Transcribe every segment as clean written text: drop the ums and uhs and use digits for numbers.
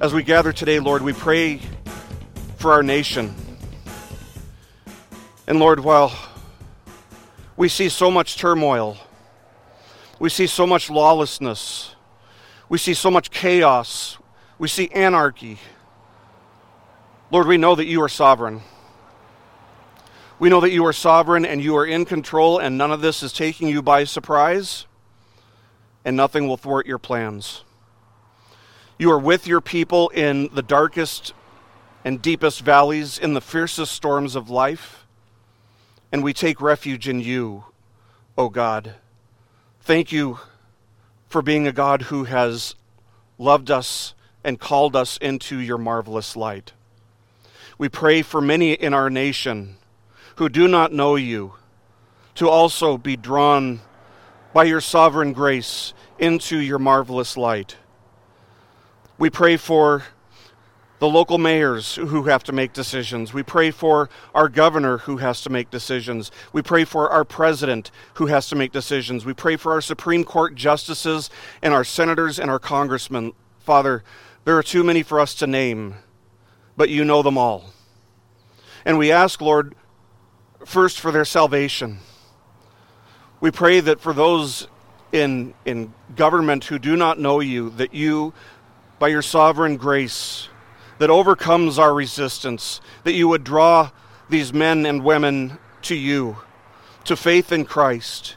As we gather today, Lord, we pray for our nation. And Lord, while we see so much turmoil, we see so much lawlessness, we see so much chaos, we see anarchy, Lord, we know that you are sovereign. We know that you are sovereign and you are in control, and none of this is taking you by surprise, and nothing will thwart your plans. You are with your people in the darkest and deepest valleys, in the fiercest storms of life, and we take refuge in you, O God. Thank you for being a God who has loved us and called us into your marvelous light. We pray for many in our nation who do not know you to also be drawn by your sovereign grace into your marvelous light. We pray for the local mayors who have to make decisions. We pray for our governor who has to make decisions. We pray for our president who has to make decisions. We pray for our Supreme Court justices and our senators and our congressmen. Father, there are too many for us to name, but you know them all. And we ask, Lord, first for their salvation. We pray that for those in government who do not know you, that you, by your sovereign grace that overcomes our resistance, that you would draw these men and women to you, to faith in Christ,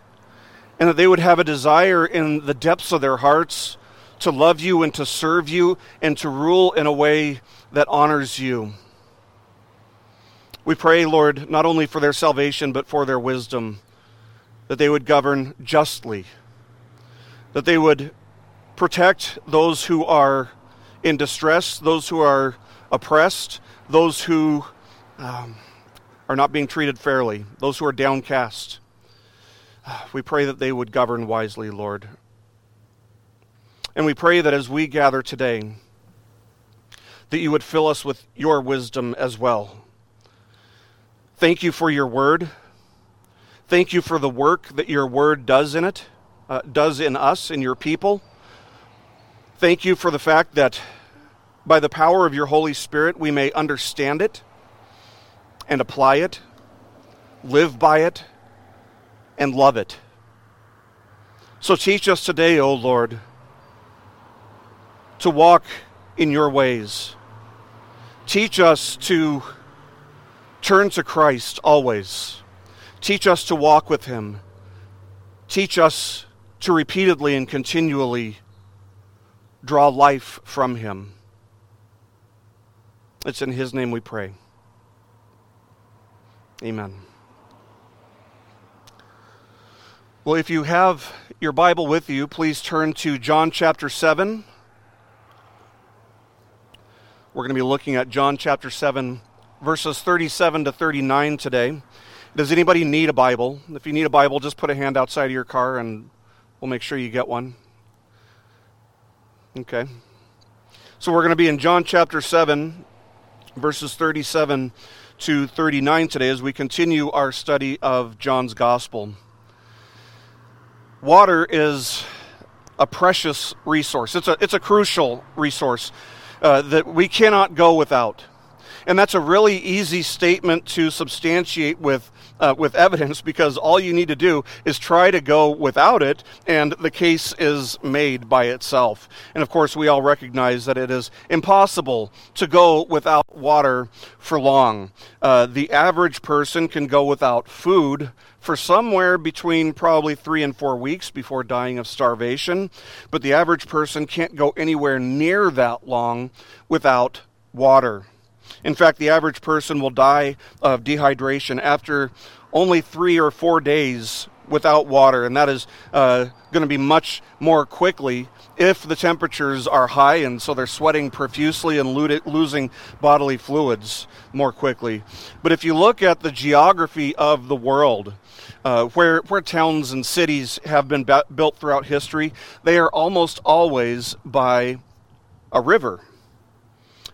and that they would have a desire in the depths of their hearts to love you and to serve you and to rule in a way that honors you. We pray, Lord, not only for their salvation, but for their wisdom, that they would govern justly, that they would protect those who are in distress, those who are oppressed, those who are not being treated fairly, those who are downcast. We pray that they would govern wisely, Lord. And we pray that as we gather today, that you would fill us with your wisdom as well. Thank you for your word. Thank you for the work that your word does in us, in your people. Thank you for the fact that by the power of your Holy Spirit, we may understand it and apply it, live by it, and love it. So teach us today, O Lord, to walk in your ways. Teach us to turn to Christ always. Teach us to walk with him. Teach us to repeatedly and continually draw life from him. It's in his name we pray. Amen. Well, if you have your Bible with you, please turn to John chapter 7. We're going to be looking at John chapter 7, verses 37 to 39 today. Does anybody need a Bible? If you need a Bible, just put a hand outside of your car and we'll make sure you get one. Okay, so we're going to be in John chapter 7, verses 37 to 39 today as we continue our study of John's gospel. Water is a precious resource. It's a crucial resource that we cannot go without. And that's a really easy statement to substantiate with evidence, because all you need to do is try to go without it, and the case is made by itself. And of course, we all recognize that it is impossible to go without water for long. The average person can go without food for somewhere between probably 3 and 4 weeks before dying of starvation, but the average person can't go anywhere near that long without water. In fact, the average person will die of dehydration after only 3 or 4 days without water, and that is going to be much more quickly if the temperatures are high, and so they're sweating profusely and losing bodily fluids more quickly. But if you look at the geography of the world, where towns and cities have been built throughout history, they are almost always by a river.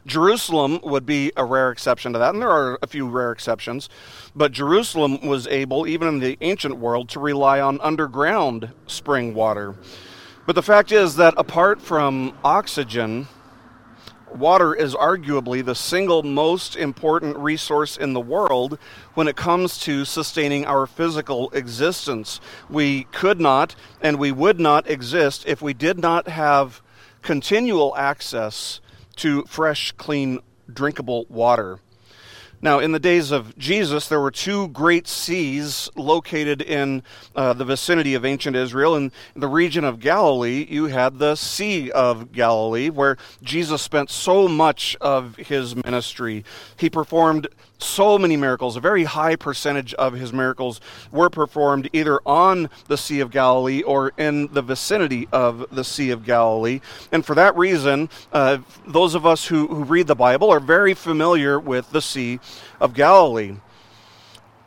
Jerusalem would be a rare exception to that, and there are a few rare exceptions, but Jerusalem was able, even in the ancient world, to rely on underground spring water. But the fact is that apart from oxygen, Water is arguably the single most important resource in the world when it comes to sustaining our physical existence. We could not and we would not exist if we did not have continual access to fresh, clean, drinkable water. Now, in the days of Jesus, there were two great seas located in the vicinity of ancient Israel. In the region of Galilee, you had the Sea of Galilee, where Jesus spent so much of his ministry. He performed so many miracles. A very high percentage of his miracles were performed either on the Sea of Galilee or in the vicinity of the Sea of Galilee. And for that reason, those of us who read the Bible are very familiar with the Sea of Galilee.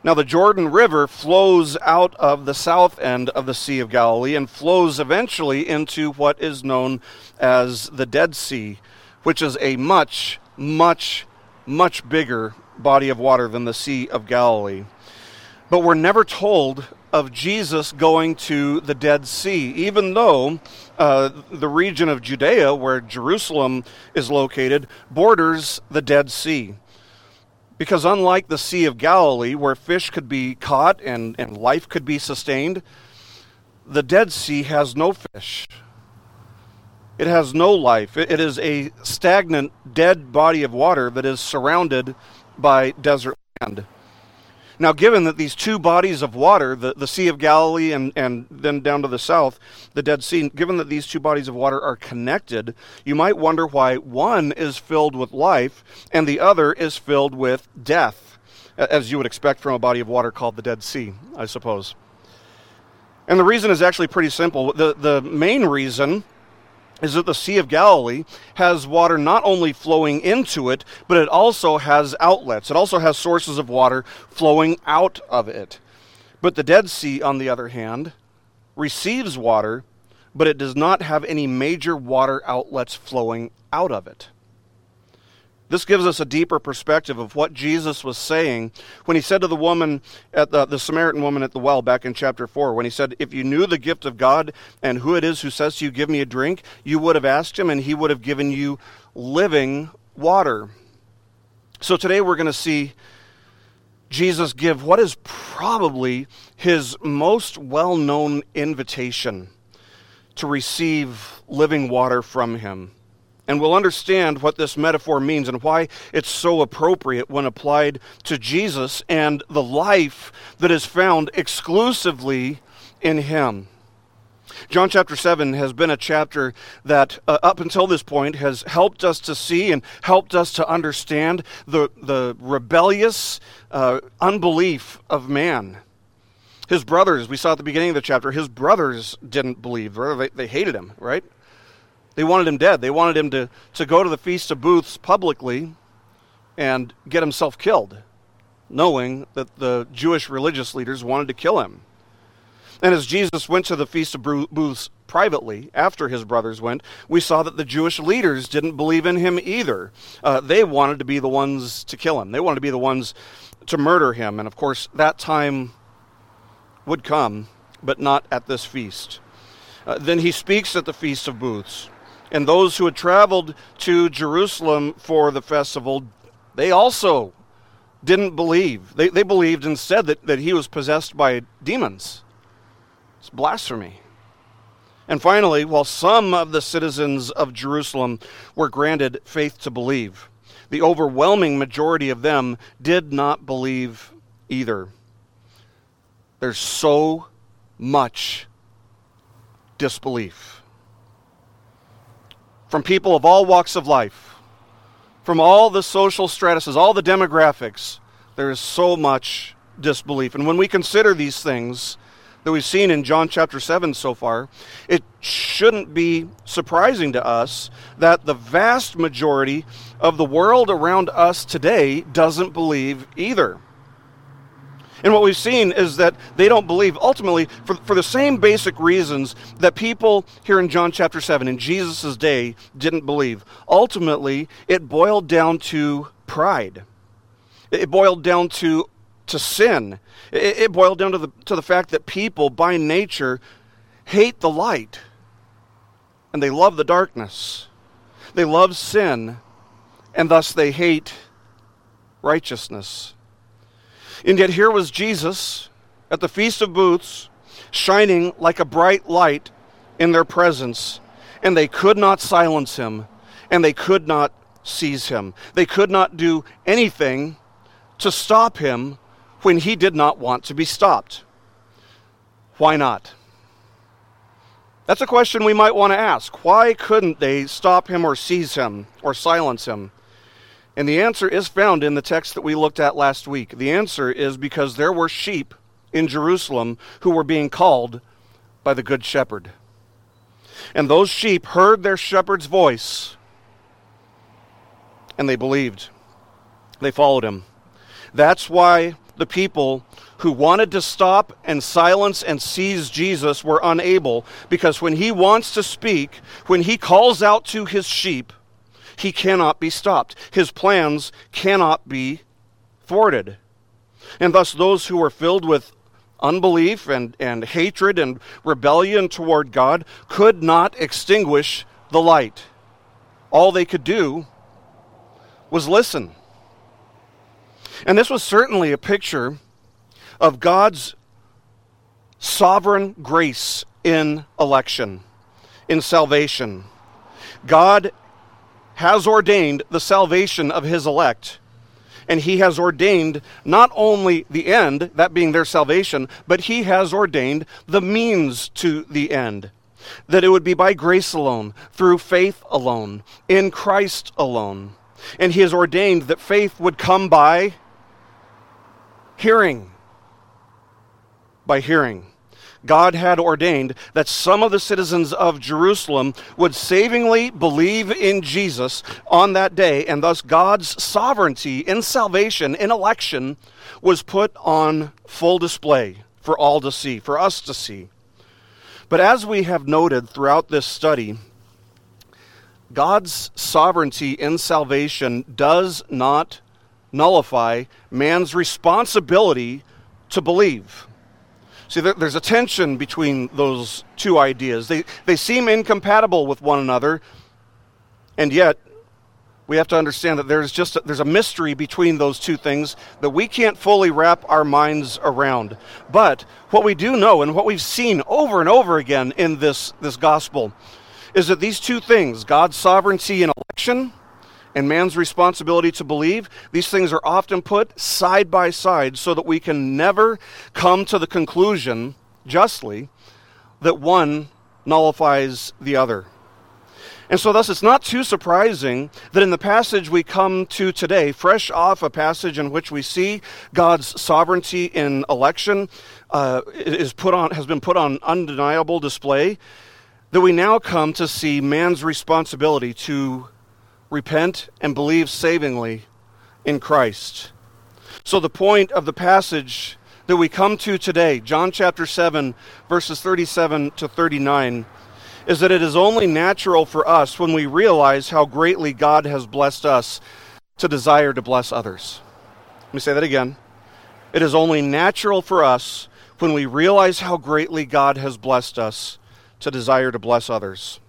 Now, the Jordan River flows out of the south end of the Sea of Galilee and flows eventually into what is known as the Dead Sea, which is a much, much, much bigger body of water than the Sea of Galilee. But we're never told of Jesus going to the Dead Sea, even though the region of Judea, where Jerusalem is located, borders the Dead Sea. Because unlike the Sea of Galilee, where fish could be caught and life could be sustained, the Dead Sea has no fish. It has no life. It is a stagnant, dead body of water that is surrounded by desert land. Now, given that these two bodies of water, the Sea of Galilee and then down to the south, the Dead Sea, given that these two bodies of water are connected, you might wonder why one is filled with life and the other is filled with death, as you would expect from a body of water called the Dead Sea, I suppose. And the reason is actually pretty simple. The main reason is that the Sea of Galilee has water not only flowing into it, but it also has outlets. It also has sources of water flowing out of it. But the Dead Sea, on the other hand, receives water, but it does not have any major water outlets flowing out of it. This gives us a deeper perspective of what Jesus was saying when he said to the woman, at the Samaritan woman at the well back in chapter 4, when he said, if you knew the gift of God and who it is who says to you, give me a drink, you would have asked him and he would have given you living water. So today we're going to see Jesus give what is probably his most well-known invitation to receive living water from him. And we'll understand what this metaphor means and why it's so appropriate when applied to Jesus and the life that is found exclusively in him. John chapter 7 has been a chapter that up until this point has helped us to see and helped us to understand the rebellious unbelief of man. His brothers, we saw at the beginning of the chapter, his brothers didn't believe. They hated him, right? They wanted him dead. They wanted him to go to the Feast of Booths publicly and get himself killed, knowing that the Jewish religious leaders wanted to kill him. And as Jesus went to the Feast of Booths privately, after his brothers went, we saw that the Jewish leaders didn't believe in him either. They wanted to be the ones to kill him. They wanted to be the ones to murder him. And of course, that time would come, but not at this feast. Then he speaks at the Feast of Booths. And those who had traveled to Jerusalem for the festival, they also didn't believe. They believed instead that he was possessed by demons. It's blasphemy. And finally, while some of the citizens of Jerusalem were granted faith to believe, the overwhelming majority of them did not believe either. There's so much disbelief from people of all walks of life, from all the social stratuses, all the demographics. There is so much disbelief. And when we consider these things that we've seen in John chapter 7 so far, it shouldn't be surprising to us that the vast majority of the world around us today doesn't believe either. And what we've seen is that they don't believe, ultimately, for the same basic reasons that people here in John chapter 7 in Jesus' day didn't believe. Ultimately, it boiled down to pride. It boiled down to sin. It boiled down to the fact that people, by nature, hate the light. And they love the darkness. They love sin and thus they hate righteousness. And yet here was Jesus at the Feast of Booths, shining like a bright light in their presence, and they could not silence him, and they could not seize him. They could not do anything to stop him when he did not want to be stopped. Why not? That's a question we might want to ask. Why couldn't they stop him or seize him or silence him? And the answer is found in the text that we looked at last week. The answer is because there were sheep in Jerusalem who were being called by the Good Shepherd. And those sheep heard their shepherd's voice, and they believed. They followed him. That's why the people who wanted to stop and silence and seize Jesus were unable, because when he wants to speak, when he calls out to his sheep, he cannot be stopped. His plans cannot be thwarted. And thus those who were filled with unbelief and hatred and rebellion toward God could not extinguish the light. All they could do was listen. And this was certainly a picture of God's sovereign grace in election, in salvation. God has ordained the salvation of his elect, and he has ordained not only the end, that being their salvation, but he has ordained the means to the end, that it would be by grace alone, through faith alone, in Christ alone. And he has ordained that faith would come by hearing. By hearing. God had ordained that some of the citizens of Jerusalem would savingly believe in Jesus on that day, and thus God's sovereignty in salvation, in election, was put on full display for all to see, for us to see. But as we have noted throughout this study, God's sovereignty in salvation does not nullify man's responsibility to believe. See, there's a tension between those two ideas. They seem incompatible with one another, and yet we have to understand that there's a mystery between those two things that we can't fully wrap our minds around. But what we do know, and what we've seen over and over again in this gospel, is that these two things, God's sovereignty in election and man's responsibility to believe, these things are often put side by side so that we can never come to the conclusion, justly, that one nullifies the other. And so thus it's not too surprising that in the passage we come to today, fresh off a passage in which we see God's sovereignty in election has been put on undeniable display, that we now come to see man's responsibility to repent and believe savingly in Christ. So the point of the passage that we come to today, John chapter 7, verses 37 to 39, is that it is only natural for us, when we realize how greatly God has blessed us, to desire to bless others. Let me say that again. It is only natural for us, when we realize how greatly God has blessed us, to desire to bless others.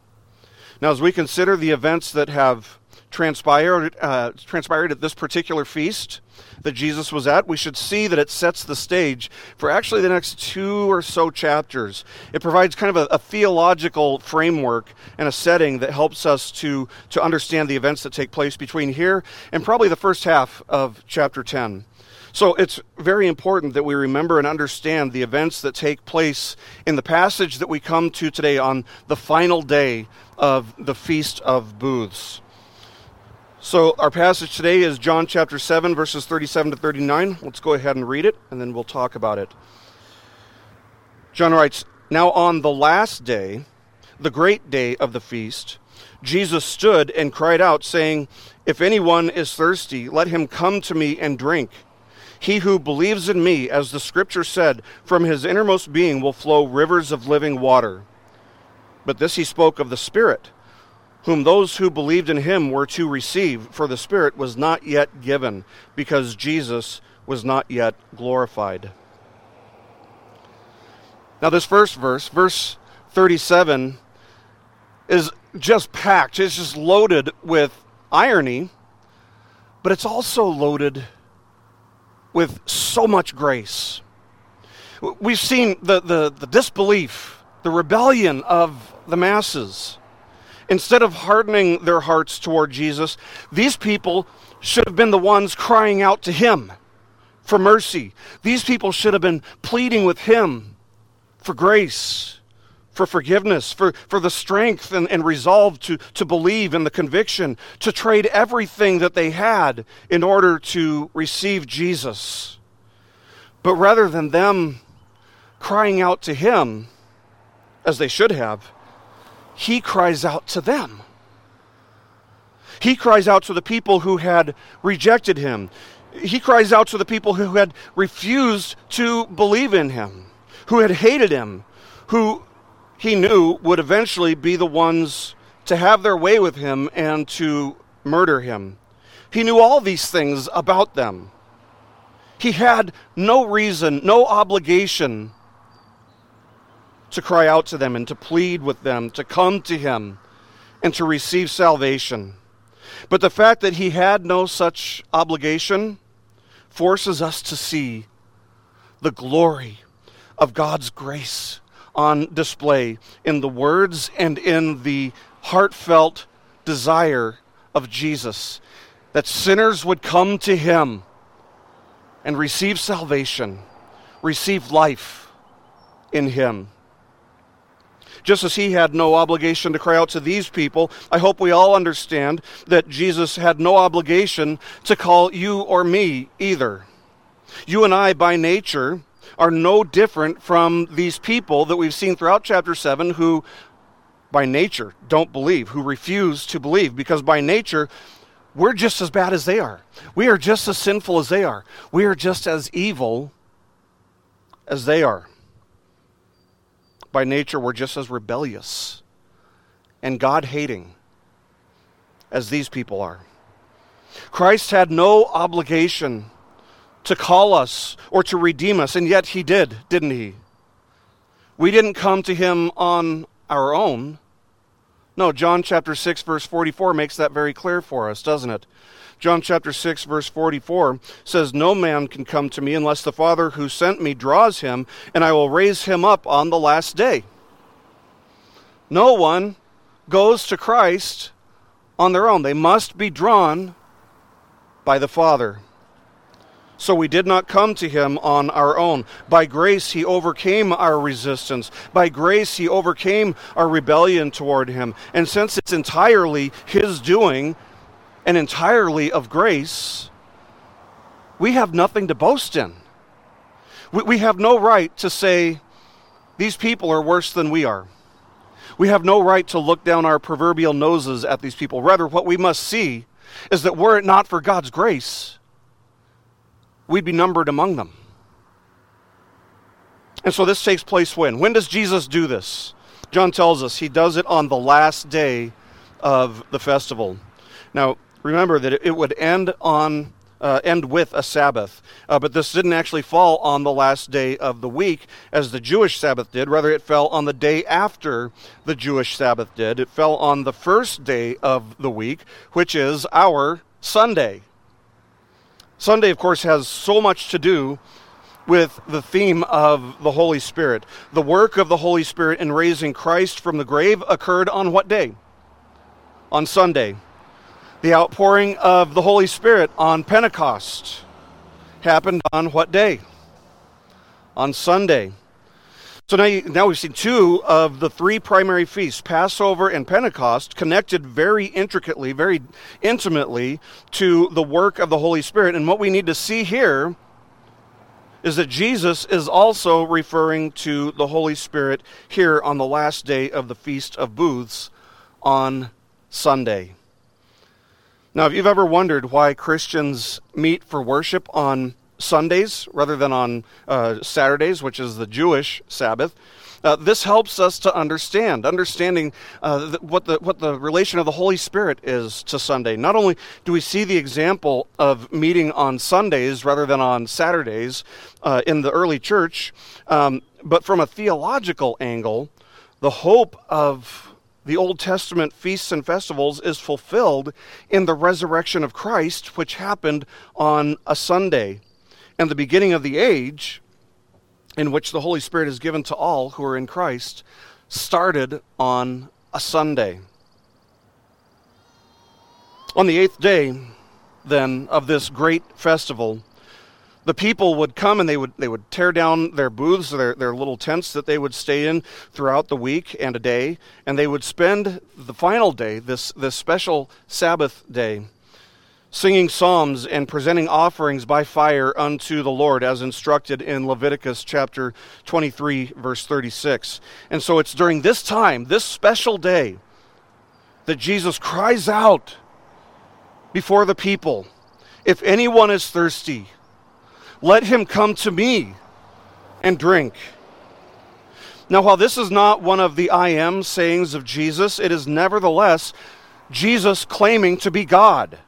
Now, as we consider the events that have transpired at this particular feast that Jesus was at, we should see that it sets the stage for actually the next two or so chapters. It provides kind of a theological framework and a setting that helps us to understand the events that take place between here and probably the first half of chapter 10. So it's very important that we remember and understand the events that take place in the passage that we come to today on the final day of the Feast of Booths. So our passage today is John chapter 7, verses 37 to 39. Let's go ahead and read it, and then we'll talk about it. John writes, "Now on the last day, the great day of the feast, Jesus stood and cried out, saying, 'If anyone is thirsty, let him come to me and drink. He who believes in me, as the scripture said, from his innermost being will flow rivers of living water.' But this he spoke of the Spirit, whom those who believed in him were to receive, for the Spirit was not yet given, because Jesus was not yet glorified." Now this first verse, verse 37, is just packed. It's just loaded with irony but it's also loaded with so much grace. We've seen the disbelief, the rebellion of the masses. Instead of hardening their hearts toward Jesus, these people should have been the ones crying out to him for mercy. These people should have been pleading with him for grace, for forgiveness, for the strength and resolve to believe, and the conviction to trade everything that they had in order to receive Jesus. But rather than them crying out to him, as they should have, he cries out to them. He cries out to the people who had rejected him. He cries out to the people who had refused to believe in him, who had hated him, who he knew would eventually be the ones to have their way with him and to murder him. He knew all these things about them. He had no reason, no obligation to cry out to them and to plead with them, to come to him and to receive salvation. But the fact that he had no such obligation forces us to see the glory of God's grace on display in the words and in the heartfelt desire of Jesus that sinners would come to him and receive salvation, receive life in him. Just as he had no obligation to cry out to these people, I hope we all understand that Jesus had no obligation to call you or me either. You and I, by nature, are no different from these people that we've seen throughout chapter 7 who, by nature, don't believe, who refuse to believe, because by nature, we're just as bad as they are. We are just as sinful as they are. We are just as evil as they are. By nature, we're just as rebellious and God-hating as these people are. Christ had no obligation to call us or to redeem us, and yet he did, didn't he? We didn't come to him on our own. No, John chapter 6, verse 44 makes that very clear for us, doesn't it? John chapter 6, verse 44 says, "No man can come to me unless the Father who sent me draws him, and I will raise him up on the last day." No one goes to Christ on their own. They must be drawn by the Father. So we did not come to him on our own. By grace, he overcame our resistance. By grace, he overcame our rebellion toward him. And since it's entirely his doing and entirely of grace, we have nothing to boast in. We have no right to say, these people are worse than we are. We have no right to look down our proverbial noses at these people. Rather, what we must see is that were it not for God's grace, we'd be numbered among them. And so this takes place when? When does Jesus do this? John tells us he does it on the last day of the festival. Now, remember that it would end with a Sabbath, but this didn't actually fall on the last day of the week as the Jewish Sabbath did. Rather, it fell on the day after the Jewish Sabbath did. It fell on the first day of the week, which is our Sunday. Sunday, of course, has so much to do with the theme of the Holy Spirit. The work of the Holy Spirit in raising Christ from the grave occurred on what day? On Sunday. The outpouring of the Holy Spirit on Pentecost happened on what day? On Sunday. So now we've seen two of the three primary feasts, Passover and Pentecost, connected very intricately, very intimately to the work of the Holy Spirit. And what we need to see here is that Jesus is also referring to the Holy Spirit here on the last day of the Feast of Booths on Sunday. Now, if you've ever wondered why Christians meet for worship on Sundays rather than on Saturdays, which is the Jewish Sabbath, this helps us to understanding what the relation of the Holy Spirit is to Sunday. Not only do we see the example of meeting on Sundays rather than on Saturdays in the early church, but from a theological angle, the hope of the Old Testament feasts and festivals is fulfilled in the resurrection of Christ, which happened on a Sunday, and the beginning of the age in which the Holy Spirit is given to all who are in Christ started on a Sunday. On the eighth day, then, of this great festival, the people would come and they would tear down their booths, their little tents that they would stay in throughout the week and a day, and they would spend the final day, this special Sabbath day, singing psalms and presenting offerings by fire unto the Lord, as instructed in Leviticus chapter 23, verse 36. And so it's during this time, this special day, that Jesus cries out before the people, "If anyone is thirsty, let him come to me and drink." Now, while this is not one of the I am sayings of Jesus, it is nevertheless Jesus claiming to be God.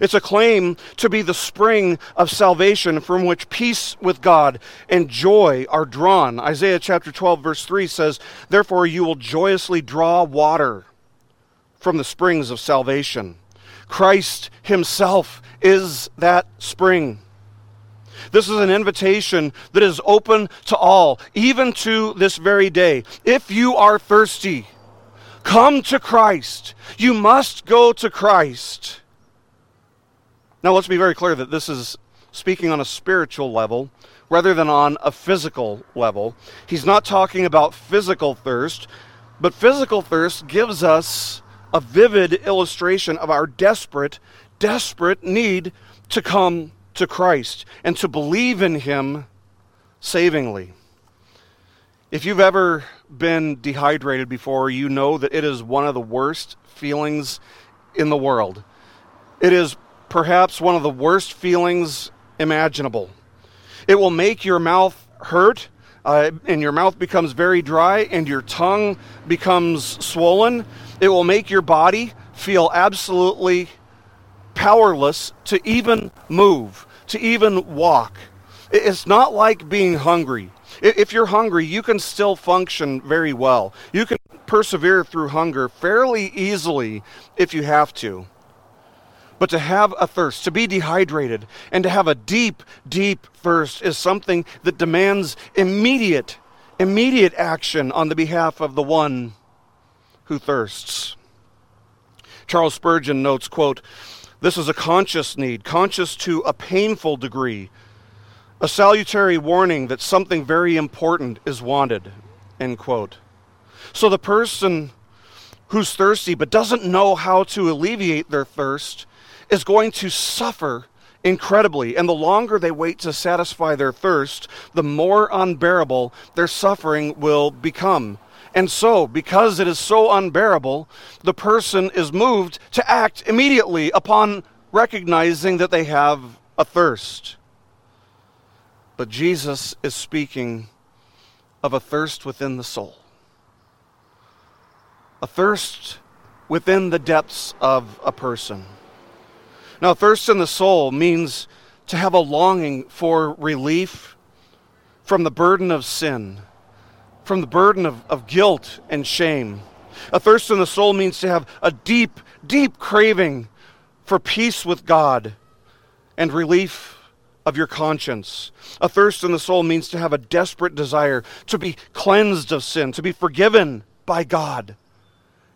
It's a claim to be the spring of salvation from which peace with God and joy are drawn. Isaiah chapter 12, verse 3 says, "Therefore you will joyously draw water from the springs of salvation." Christ himself is that spring. This is an invitation that is open to all, even to this very day. If you are thirsty, come to Christ. You must go to Christ. Now, let's be very clear that this is speaking on a spiritual level rather than on a physical level. He's not talking about physical thirst, but physical thirst gives us a vivid illustration of our desperate, desperate need to come to Christ and to believe in him savingly. If you've ever been dehydrated before, you know that it is one of the worst feelings in the world. It is perhaps one of the worst feelings imaginable. It will make your mouth hurt, and your mouth becomes very dry, and your tongue becomes swollen. It will make your body feel absolutely powerless to even move, to even walk. It's not like being hungry. If you're hungry, you can still function very well. You can persevere through hunger fairly easily if you have to. But to have a thirst, to be dehydrated, and to have a deep, deep thirst is something that demands immediate action on the behalf of the one who thirsts. Charles Spurgeon notes, quote, "This is a conscious need, conscious to a painful degree, a salutary warning that something very important is wanted," end quote. So the person who's thirsty but doesn't know how to alleviate their thirst is going to suffer incredibly, and the longer they wait to satisfy their thirst, the more unbearable their suffering will become. And so, because it is so unbearable, the person is moved to act immediately upon recognizing that they have a thirst. But Jesus is speaking of a thirst within the soul, a thirst within the depths of a person. Now, thirst in the soul means to have a longing for relief from the burden of sin, from the burden of guilt and shame. A thirst in the soul means to have a deep, deep craving for peace with God and relief of your conscience. A thirst in the soul means to have a desperate desire to be cleansed of sin, to be forgiven by God,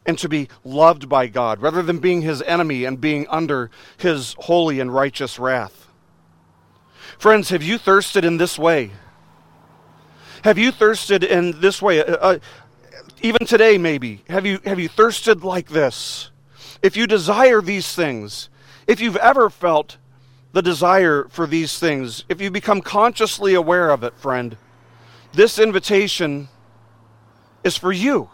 and to be loved by God, rather than being his enemy and being under his holy and righteous wrath. Friends, have you thirsted in this way? Have you thirsted in this way? Even today, maybe. Have you thirsted like this? If you desire these things, if you've ever felt the desire for these things, if you become consciously aware of it, friend, this invitation is for you.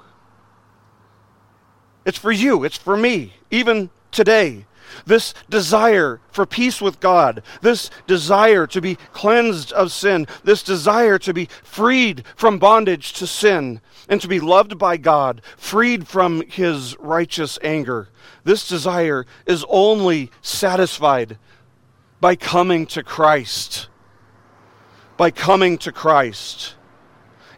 It's for you, it's for me, even today. This desire for peace with God, this desire to be cleansed of sin, this desire to be freed from bondage to sin, and to be loved by God, freed from his righteous anger. This desire is only satisfied by coming to Christ. By coming to Christ.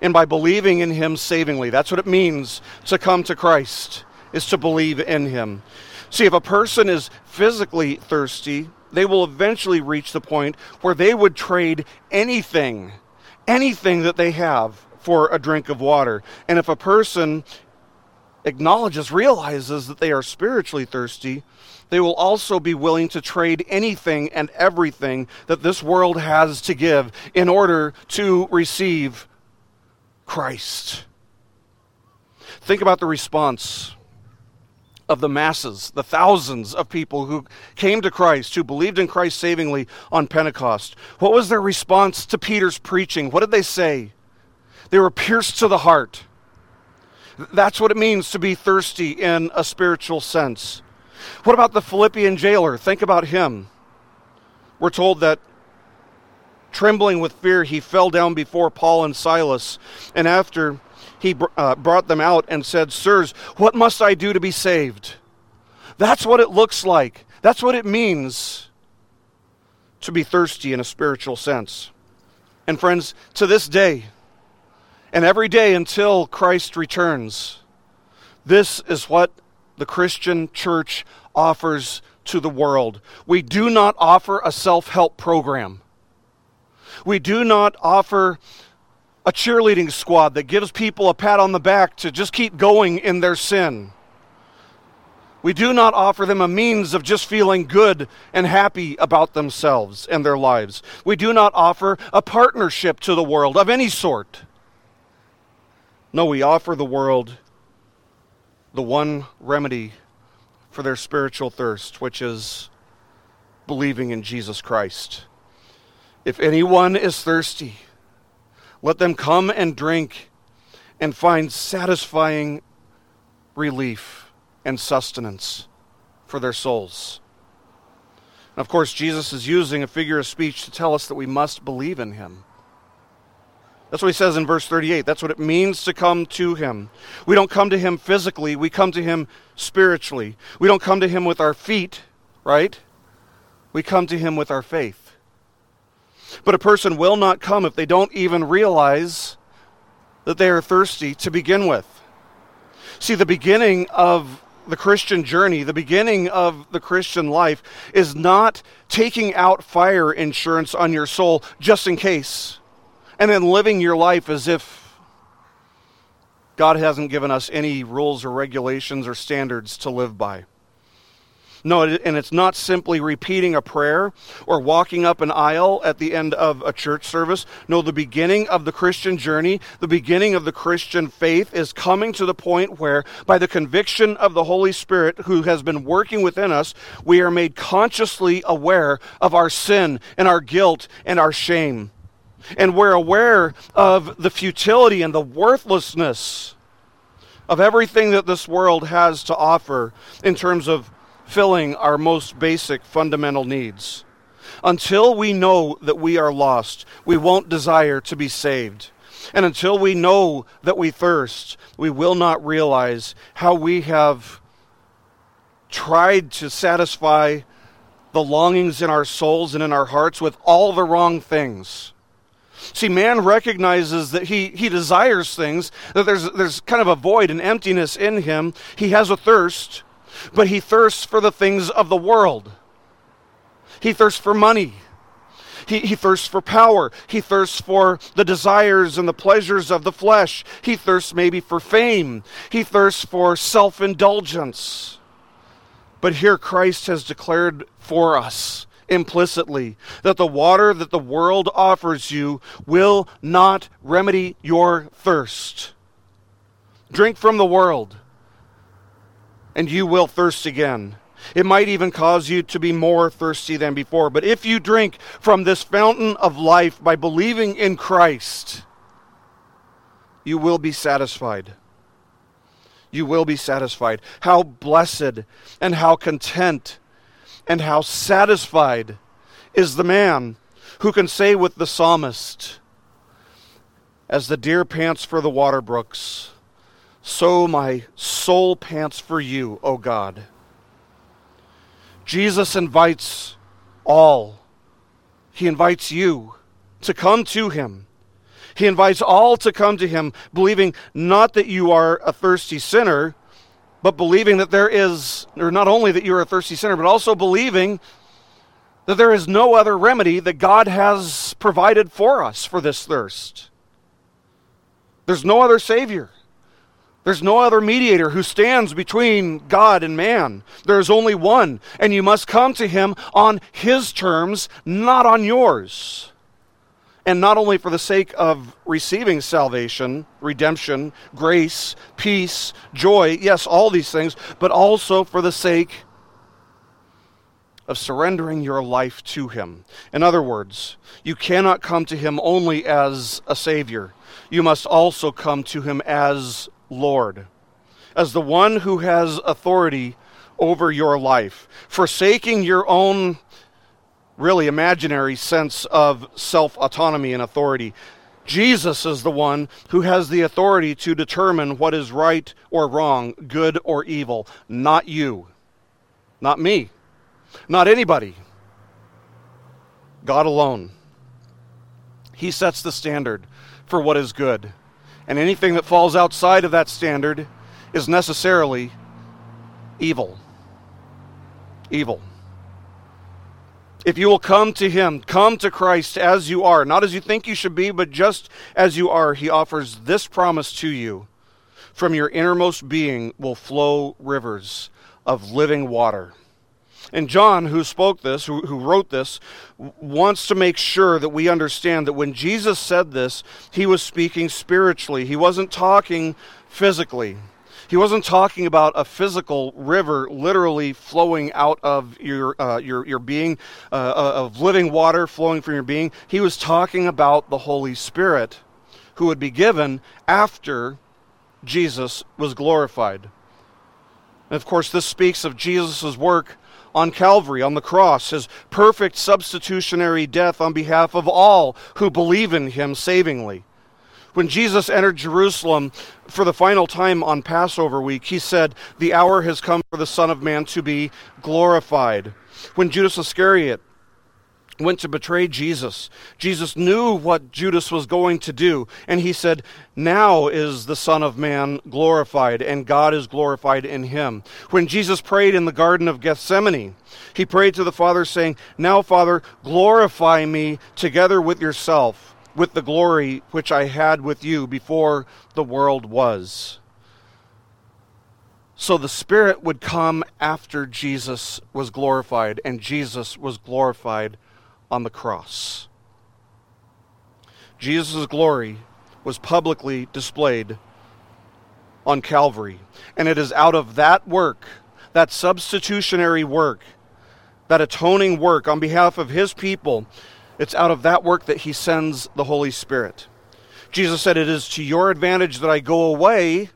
and by believing in him savingly. That's what it means to come to Christ, is to believe in him. See, if a person is physically thirsty, they will eventually reach the point where they would trade anything that they have for a drink of water. And if a person realizes that they are spiritually thirsty, they will also be willing to trade anything and everything that this world has to give in order to receive Christ. Think about the response of the masses, the thousands of people who came to Christ, who believed in Christ savingly on Pentecost. What was their response to Peter's preaching? What did they say? They were pierced to the heart. That's what it means to be thirsty in a spiritual sense. What about the Philippian jailer? Think about him. We're told that, trembling with fear, he fell down before Paul and Silas, and after he brought them out and said, "Sirs, what must I do to be saved?" That's what it looks like. That's what it means to be thirsty in a spiritual sense. And friends, to this day, and every day until Christ returns, this is what the Christian church offers to the world. We do not offer a self-help program. We do not offer a cheerleading squad that gives people a pat on the back to just keep going in their sin. We do not offer them a means of just feeling good and happy about themselves and their lives. We do not offer a partnership to the world of any sort. No, we offer the world the one remedy for their spiritual thirst, which is believing in Jesus Christ. If anyone is thirsty, let them come and drink and find satisfying relief and sustenance for their souls. And of course, Jesus is using a figure of speech to tell us that we must believe in him. That's what he says in verse 38. That's what it means to come to him. We don't come to him physically, we come to him spiritually. We don't come to him with our feet, right? We come to him with our faith. But a person will not come if they don't even realize that they are thirsty to begin with. See, the beginning of the Christian journey, the beginning of the Christian life, is not taking out fire insurance on your soul just in case, and then living your life as if God hasn't given us any rules or regulations or standards to live by. No, and it's not simply repeating a prayer or walking up an aisle at the end of a church service. No, the beginning of the Christian journey, the beginning of the Christian faith is coming to the point where, by the conviction of the Holy Spirit who has been working within us, we are made consciously aware of our sin and our guilt and our shame. And we're aware of the futility and the worthlessness of everything that this world has to offer in terms of filling our most basic fundamental needs. Until we know that we are lost, we won't desire to be saved. And until we know that we thirst, we will not realize how we have tried to satisfy the longings in our souls and in our hearts with all the wrong things. See, man recognizes that he desires things, that there's kind of a void and emptiness in him. He has a thirst, but he thirsts for the things of the world. He thirsts for money. He thirsts for power. He thirsts for the desires and the pleasures of the flesh. He thirsts maybe for fame. He thirsts for self-indulgence. But here Christ has declared for us implicitly that the water that the world offers you will not remedy your thirst. Drink from the world, and you will thirst again. It might even cause you to be more thirsty than before. But if you drink from this fountain of life by believing in Christ, you will be satisfied. You will be satisfied. How blessed and how content and how satisfied is the man who can say with the psalmist, "As the deer pants for the water brooks, so my soul pants for you, O God." Jesus invites all. He invites you to come to him. He invites all to come to him, believing not that you are a thirsty sinner, but believing that there is, or not only that you're a thirsty sinner, but also believing that there is no other remedy that God has provided for us for this thirst. There's no other Savior. There's no other mediator who stands between God and man. There's only one, and you must come to him on his terms, not on yours. And not only for the sake of receiving salvation, redemption, grace, peace, joy, yes, all these things, but also for the sake of surrendering your life to him. In other words, you cannot come to him only as a Savior. You must also come to him as Lord, as the one who has authority over your life, forsaking your own really imaginary sense of self-autonomy and authority. Jesus is the one who has the authority to determine what is right or wrong, good or evil, not you, not me, not anybody. God alone. He sets the standard for what is good. And anything that falls outside of that standard is necessarily evil. Evil. If you will come to him, come to Christ as you are, not as you think you should be, but just as you are, he offers this promise to you. From your innermost being will flow rivers of living water. And John, who spoke this, who wrote this, wants to make sure that we understand that when Jesus said this, he was speaking spiritually. He wasn't talking physically. He wasn't talking about a physical river literally flowing out of your being, of living water flowing from your being. He was talking about the Holy Spirit, who would be given after Jesus was glorified. And of course, this speaks of Jesus' work on Calvary, on the cross, his perfect substitutionary death on behalf of all who believe in him savingly. When Jesus entered Jerusalem for the final time on Passover week, he said, "The hour has come for the Son of Man to be glorified." When Judas Iscariot went to betray Jesus, Jesus knew what Judas was going to do, and he said, "Now is the Son of Man glorified, and God is glorified in him." When Jesus prayed in the Garden of Gethsemane, he prayed to the Father saying, "Now, Father, glorify me together with yourself, with the glory which I had with you before the world was." So the Spirit would come after Jesus was glorified, and Jesus was glorified on the cross. Jesus' glory was publicly displayed on Calvary. And it is out of that work, that substitutionary work, that atoning work on behalf of his people, it's out of that work that he sends the Holy Spirit. Jesus said, "It is to your advantage that I go away,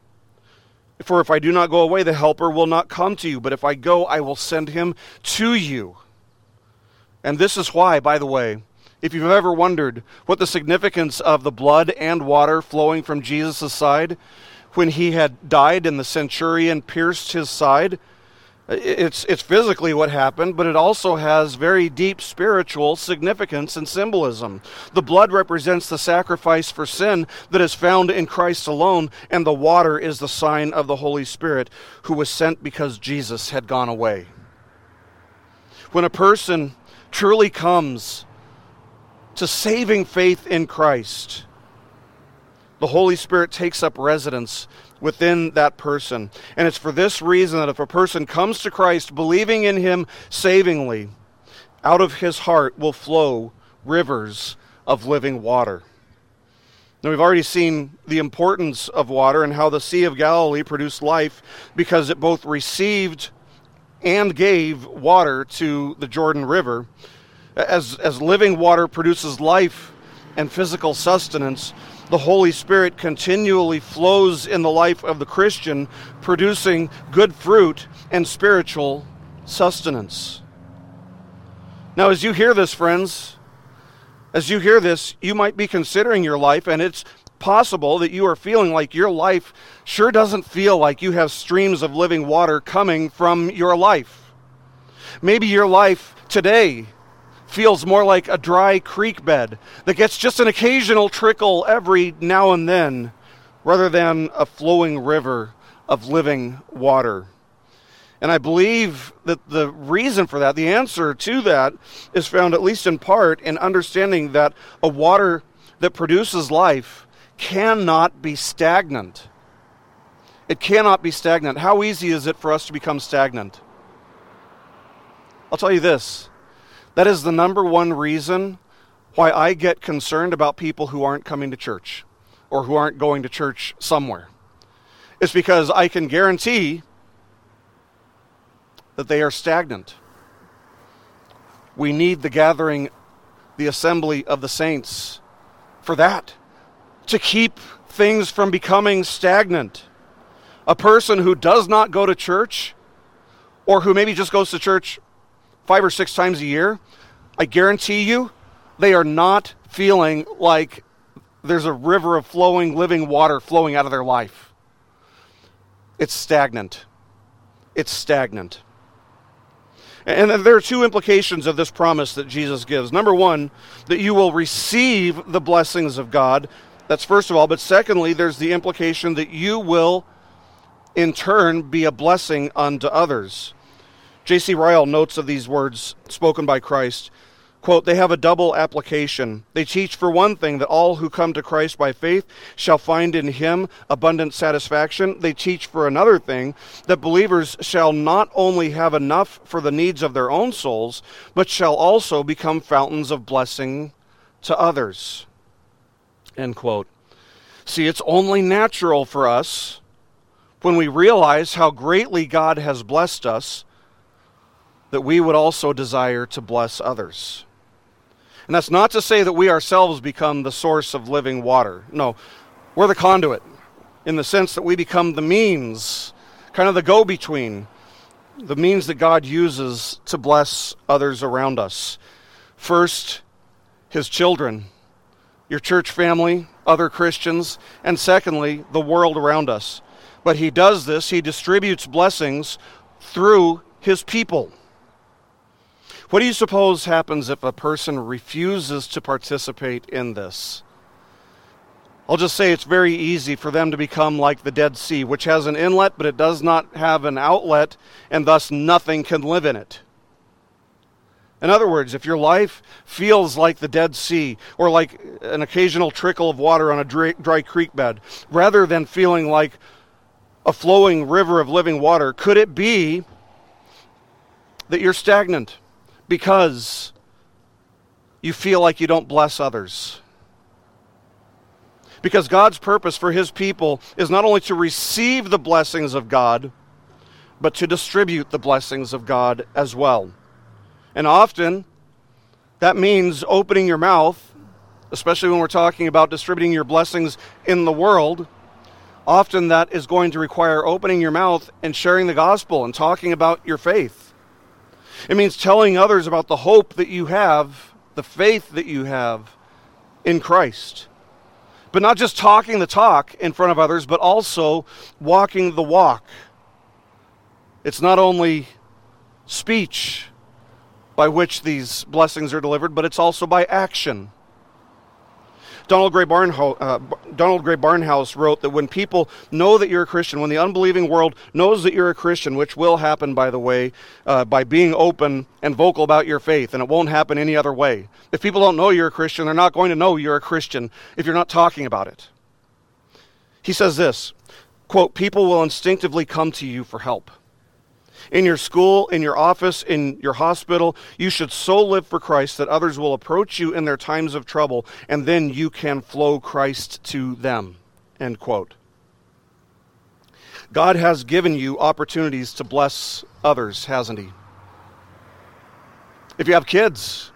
for if I do not go away, the Helper will not come to you. But if I go, I will send him to you." And this is why, by the way, if you've ever wondered what the significance of the blood and water flowing from Jesus' side when he had died and the centurion pierced his side, it's physically what happened, but it also has very deep spiritual significance and symbolism. The blood represents the sacrifice for sin that is found in Christ alone, and the water is the sign of the Holy Spirit who was sent because Jesus had gone away. When a person truly comes to saving faith in Christ, the Holy Spirit takes up residence within that person. And it's for this reason that if a person comes to Christ believing in him savingly, out of his heart will flow rivers of living water. Now, we've already seen the importance of water and how the Sea of Galilee produced life because it both received and gave water to the Jordan River. As living water produces life and physical sustenance, the Holy Spirit continually flows in the life of the Christian, producing good fruit and spiritual sustenance. Now, as you hear this, friends, as you hear this, you might be considering your life, and it's possible that you are feeling like your life sure doesn't feel like you have streams of living water coming from your life. Maybe your life today feels more like a dry creek bed that gets just an occasional trickle every now and then, rather than a flowing river of living water. And I believe that the reason for that, the answer to that, is found at least in part in understanding that a water that produces life cannot be stagnant. It cannot be stagnant. How easy is it for us to become stagnant? I'll tell you this. That is the number one reason why I get concerned about people who aren't coming to church or who aren't going to church somewhere. It's because I can guarantee that they are stagnant. We need the gathering, the assembly of the saints for that, to keep things from becoming stagnant. A person who does not go to church, or who maybe just goes to church 5 or 6 times a year, I guarantee you, they are not feeling like there's a river of flowing, living water flowing out of their life. It's stagnant. It's stagnant. And there are 2 implications of this promise that Jesus gives. Number one, that you will receive the blessings of God. That's first of all. But secondly, there's the implication that you will, in turn, be a blessing unto others. J.C. Ryle notes of these words spoken by Christ, quote, "They have a double application. They teach, for one thing, that all who come to Christ by faith shall find in him abundant satisfaction. They teach, for another thing, that believers shall not only have enough for the needs of their own souls, but shall also become fountains of blessing to others." End quote. See, it's only natural for us, when we realize how greatly God has blessed us, that we would also desire to bless others. And that's not to say that we ourselves become the source of living water. No, we're the conduit, in the sense that we become the means, kind of the go-between, the means that God uses to bless others around us. First, his children, your church family, other Christians, and secondly, the world around us. But he does this, he distributes blessings through his people. What do you suppose happens if a person refuses to participate in this? I'll just say it's very easy for them to become like the Dead Sea, which has an inlet, but it does not have an outlet, and thus nothing can live in it. In other words, if your life feels like the Dead Sea, or like an occasional trickle of water on a dry creek bed, rather than feeling like a flowing river of living water, could it be that you're stagnant because you feel like you don't bless others? Because God's purpose for his people is not only to receive the blessings of God, but to distribute the blessings of God as well. And often, that means opening your mouth, especially when we're talking about distributing your blessings in the world. Often that is going to require opening your mouth and sharing the gospel and talking about your faith. It means telling others about the hope that you have, the faith that you have in Christ. But not just talking the talk in front of others, but also walking the walk. It's not only speech by which these blessings are delivered, but it's also by action. Donald Gray Barnhouse wrote that when people know that you're a Christian, when the unbelieving world knows that you're a Christian, which will happen, by the way, by being open and vocal about your faith, and it won't happen any other way. If people don't know you're a Christian, they're not going to know you're a Christian if you're not talking about it. He says this, quote, "People will instinctively come to you for help. In your school, in your office, in your hospital, you should so live for Christ that others will approach you in their times of trouble, and then you can flow Christ to them." End quote. God has given you opportunities to bless others, hasn't he? If you have kids,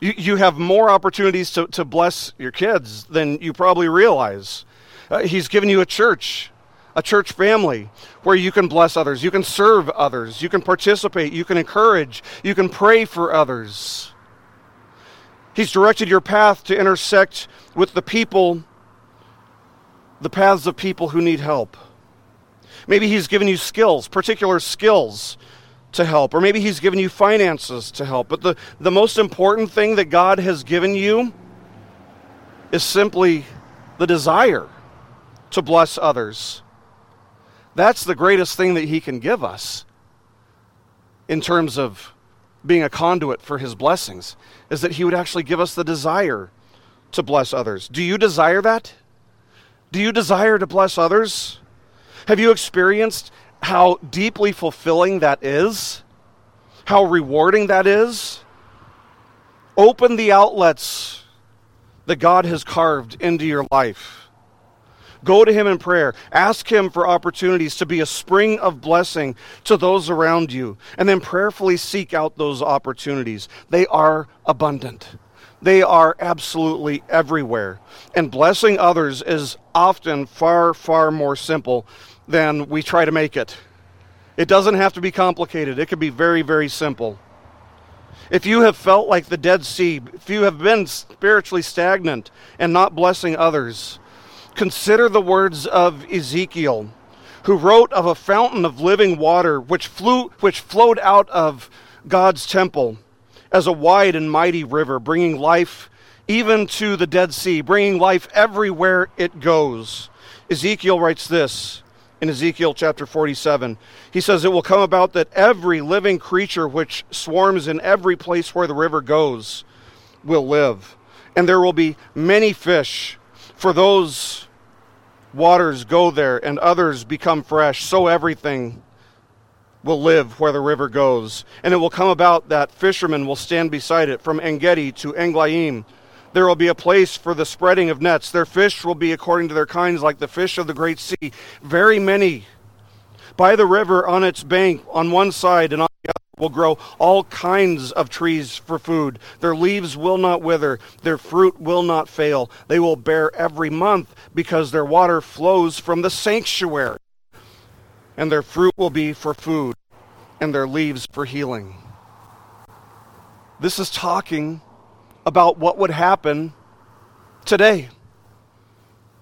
you have more opportunities to bless your kids than you probably realize. He's given you a church family where you can bless others, you can serve others, you can participate, you can encourage, you can pray for others. He's directed your path to intersect with the paths of people who need help. Maybe he's given you skills, particular skills to help, or maybe he's given you finances to help. But the most important thing that God has given you is simply the desire to bless others. That's the greatest thing that he can give us in terms of being a conduit for his blessings, is that he would actually give us the desire to bless others. Do you desire that? Do you desire to bless others? Have you experienced how deeply fulfilling that is? How rewarding that is? Open the outlets that God has carved into your life. Go to him in prayer. Ask him for opportunities to be a spring of blessing to those around you. And then prayerfully seek out those opportunities. They are abundant. They are absolutely everywhere. And blessing others is often far, far more simple than we try to make it. It doesn't have to be complicated. It can be very, very simple. If you have felt like the Dead Sea, if you have been spiritually stagnant and not blessing others, consider the words of Ezekiel, who wrote of a fountain of living water which flowed out of God's temple as a wide and mighty river, bringing life even to the Dead Sea, bringing life everywhere it goes. Ezekiel writes this in Ezekiel chapter 47. He says, "It will come about that every living creature which swarms in every place where the river goes will live, and there will be many fish, for those waters go there, and others become fresh, so everything will live where the river goes. And it will come about that fishermen will stand beside it, from Engedi to Englaim. There will be a place for the spreading of nets. Their fish will be according to their kinds, like the fish of the great sea, very many. By the river, on its bank, on one side and on the other, will grow all kinds of trees for food. Their leaves will not wither. Their fruit will not fail. They will bear every month, because their water flows from the sanctuary. And their fruit will be for food, and their leaves for healing." This is talking about what would happen today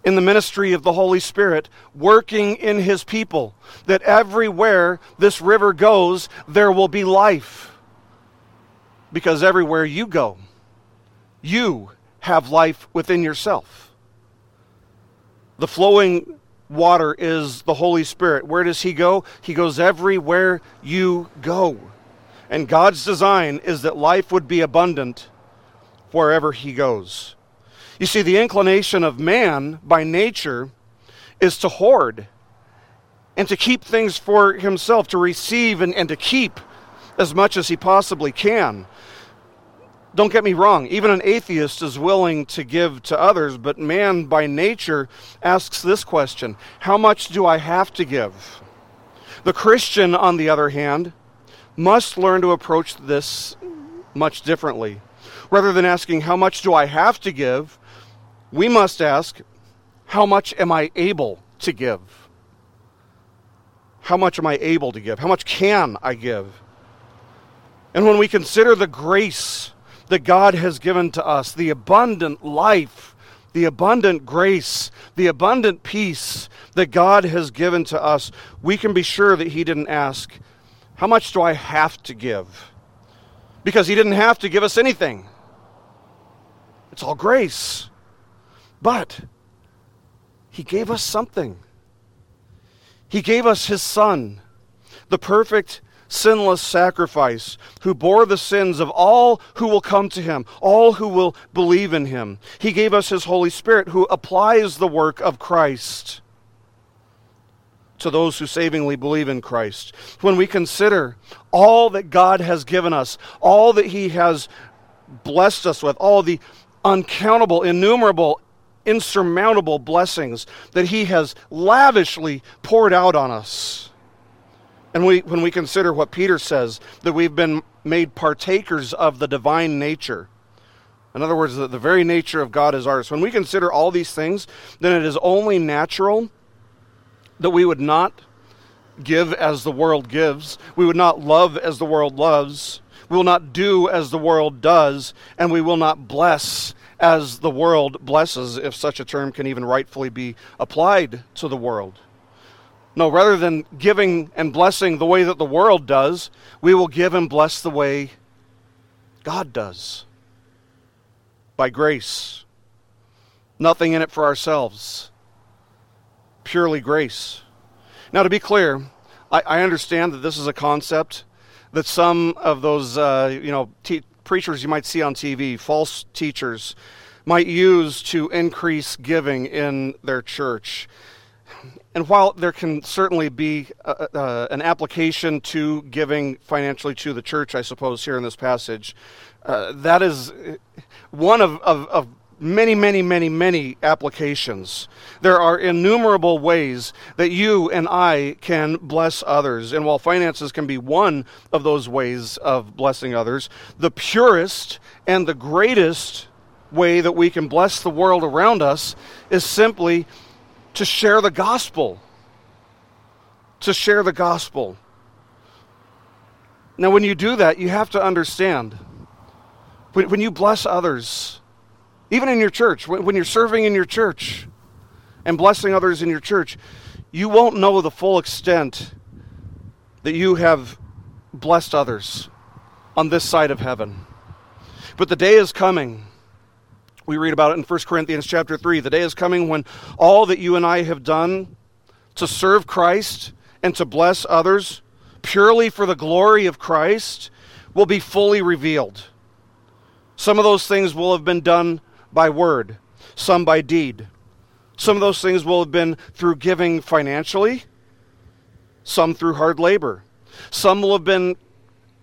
in the ministry of the Holy Spirit working in his people, that everywhere this river goes, there will be life. Because everywhere you go, you have life within yourself. The flowing water is the Holy Spirit. Where does he go? He goes everywhere you go. And God's design is that life would be abundant wherever he goes. You see, the inclination of man by nature is to hoard and to keep things for himself, to receive and to keep as much as he possibly can. Don't get me wrong, even an atheist is willing to give to others, but man by nature asks this question: how much do I have to give? The Christian, on the other hand, must learn to approach this much differently. Rather than asking, how much do I have to give? We must ask, how much am I able to give? How much am I able to give? How much can I give? And when we consider the grace that God has given to us, the abundant life, the abundant grace, the abundant peace that God has given to us, we can be sure that he didn't ask, how much do I have to give? Because he didn't have to give us anything. It's all grace. But he gave us something. He gave us his Son, the perfect, sinless sacrifice, who bore the sins of all who will come to him, all who will believe in him. He gave us his Holy Spirit, who applies the work of Christ to those who savingly believe in Christ. When we consider all that God has given us, all that he has blessed us with, all the uncountable, innumerable, insurmountable blessings that he has lavishly poured out on us, and when we consider what Peter says, that we've been made partakers of the divine nature, in other words, that the very nature of God is ours, when we consider all these things, then it is only natural that we would not give as the world gives, we would not love as the world loves, we will not do as the world does, and we will not bless as the world blesses, if such a term can even rightfully be applied to the world. No, rather than giving and blessing the way that the world does, we will give and bless the way God does. By grace. Nothing in it for ourselves. Purely grace. Now, to be clear, I understand that this is a concept that some of those, preachers you might see on TV, false teachers, might use to increase giving in their church. And while there can certainly be an application to giving financially to the church, I suppose, here in this passage, that is one of many, many, many, many applications. There are innumerable ways that you and I can bless others. And while finances can be one of those ways of blessing others, the purest and the greatest way that we can bless the world around us is simply to share the gospel. To share the gospel. Now, when you do that, you have to understand, when you bless others, even in your church, when you're serving in your church and blessing others in your church, you won't know the full extent that you have blessed others on this side of heaven. But the day is coming. We read about it in 1 Corinthians chapter 3. The day is coming when all that you and I have done to serve Christ and to bless others purely for the glory of Christ will be fully revealed. Some of those things will have been done by word, some by deed. Some of those things will have been through giving financially, some through hard labor. Some will have been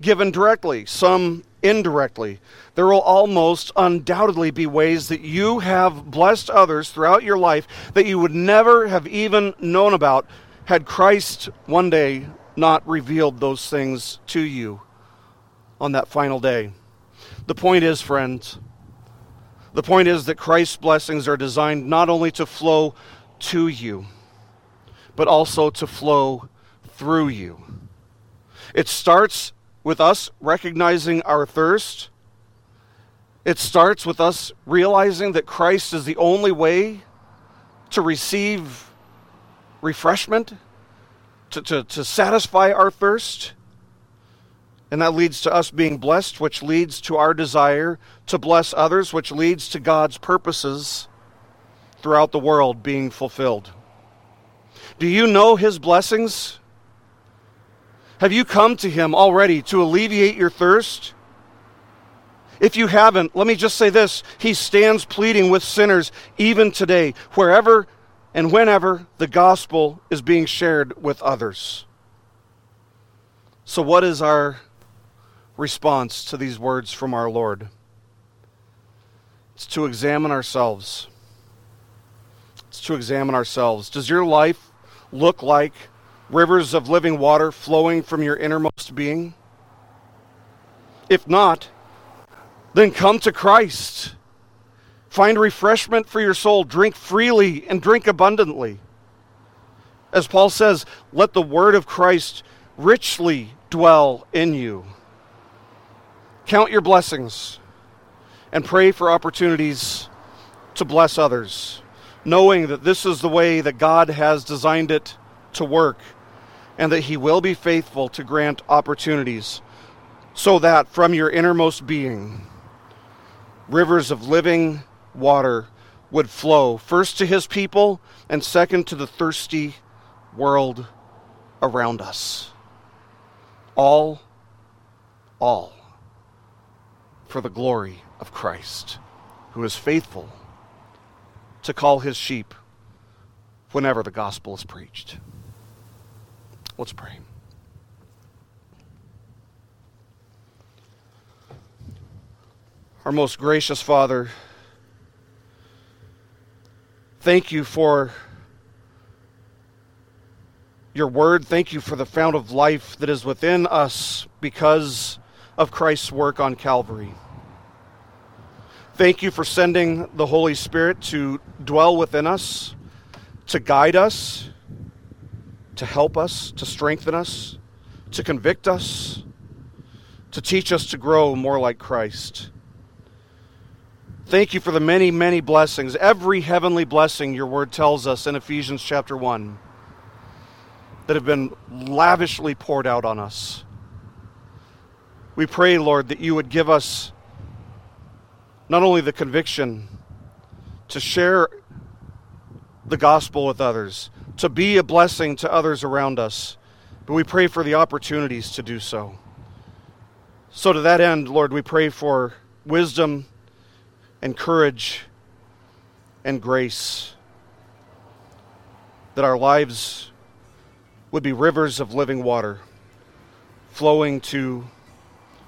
given directly, some indirectly. There will almost undoubtedly be ways that you have blessed others throughout your life that you would never have even known about had Christ one day not revealed those things to you on that final day. The point is, friends, the point is that Christ's blessings are designed not only to flow to you, but also to flow through you. It starts with us recognizing our thirst. It starts with us realizing that Christ is the only way to receive refreshment, to satisfy our thirst. And that leads to us being blessed, which leads to our desire to bless others, which leads to God's purposes throughout the world being fulfilled. Do you know His blessings? Have you come to Him already to alleviate your thirst? If you haven't, let me just say this. He stands pleading with sinners even today, wherever and whenever the gospel is being shared with others. So what is our response to these words from our Lord? It's to examine ourselves. It's to examine ourselves. Does your life look like rivers of living water flowing from your innermost being? If not, then come to Christ. Find refreshment for your soul. Drink freely and drink abundantly. As Paul says, let the word of Christ richly dwell in you. Count your blessings and pray for opportunities to bless others, knowing that this is the way that God has designed it to work and that He will be faithful to grant opportunities so that from your innermost being, rivers of living water would flow, first to His people and second to the thirsty world around us. All for the glory of Christ, who is faithful to call His sheep whenever the gospel is preached. Let's pray. Our most gracious Father, thank You for Your word. Thank You for the fount of life that is within us because of Christ's work on Calvary. Thank You for sending the Holy Spirit to dwell within us, to guide us, to help us, to strengthen us, to convict us, to teach us to grow more like Christ. Thank You for the many, many blessings, every heavenly blessing Your word tells us in Ephesians chapter 1. that have been lavishly poured out on us. We pray, Lord, that you would give us not only the conviction to share the gospel with others, to be a blessing to others around us, but we pray for the opportunities to do so. So to that end, Lord, we pray for wisdom and courage and grace, that our lives would be rivers of living water flowing to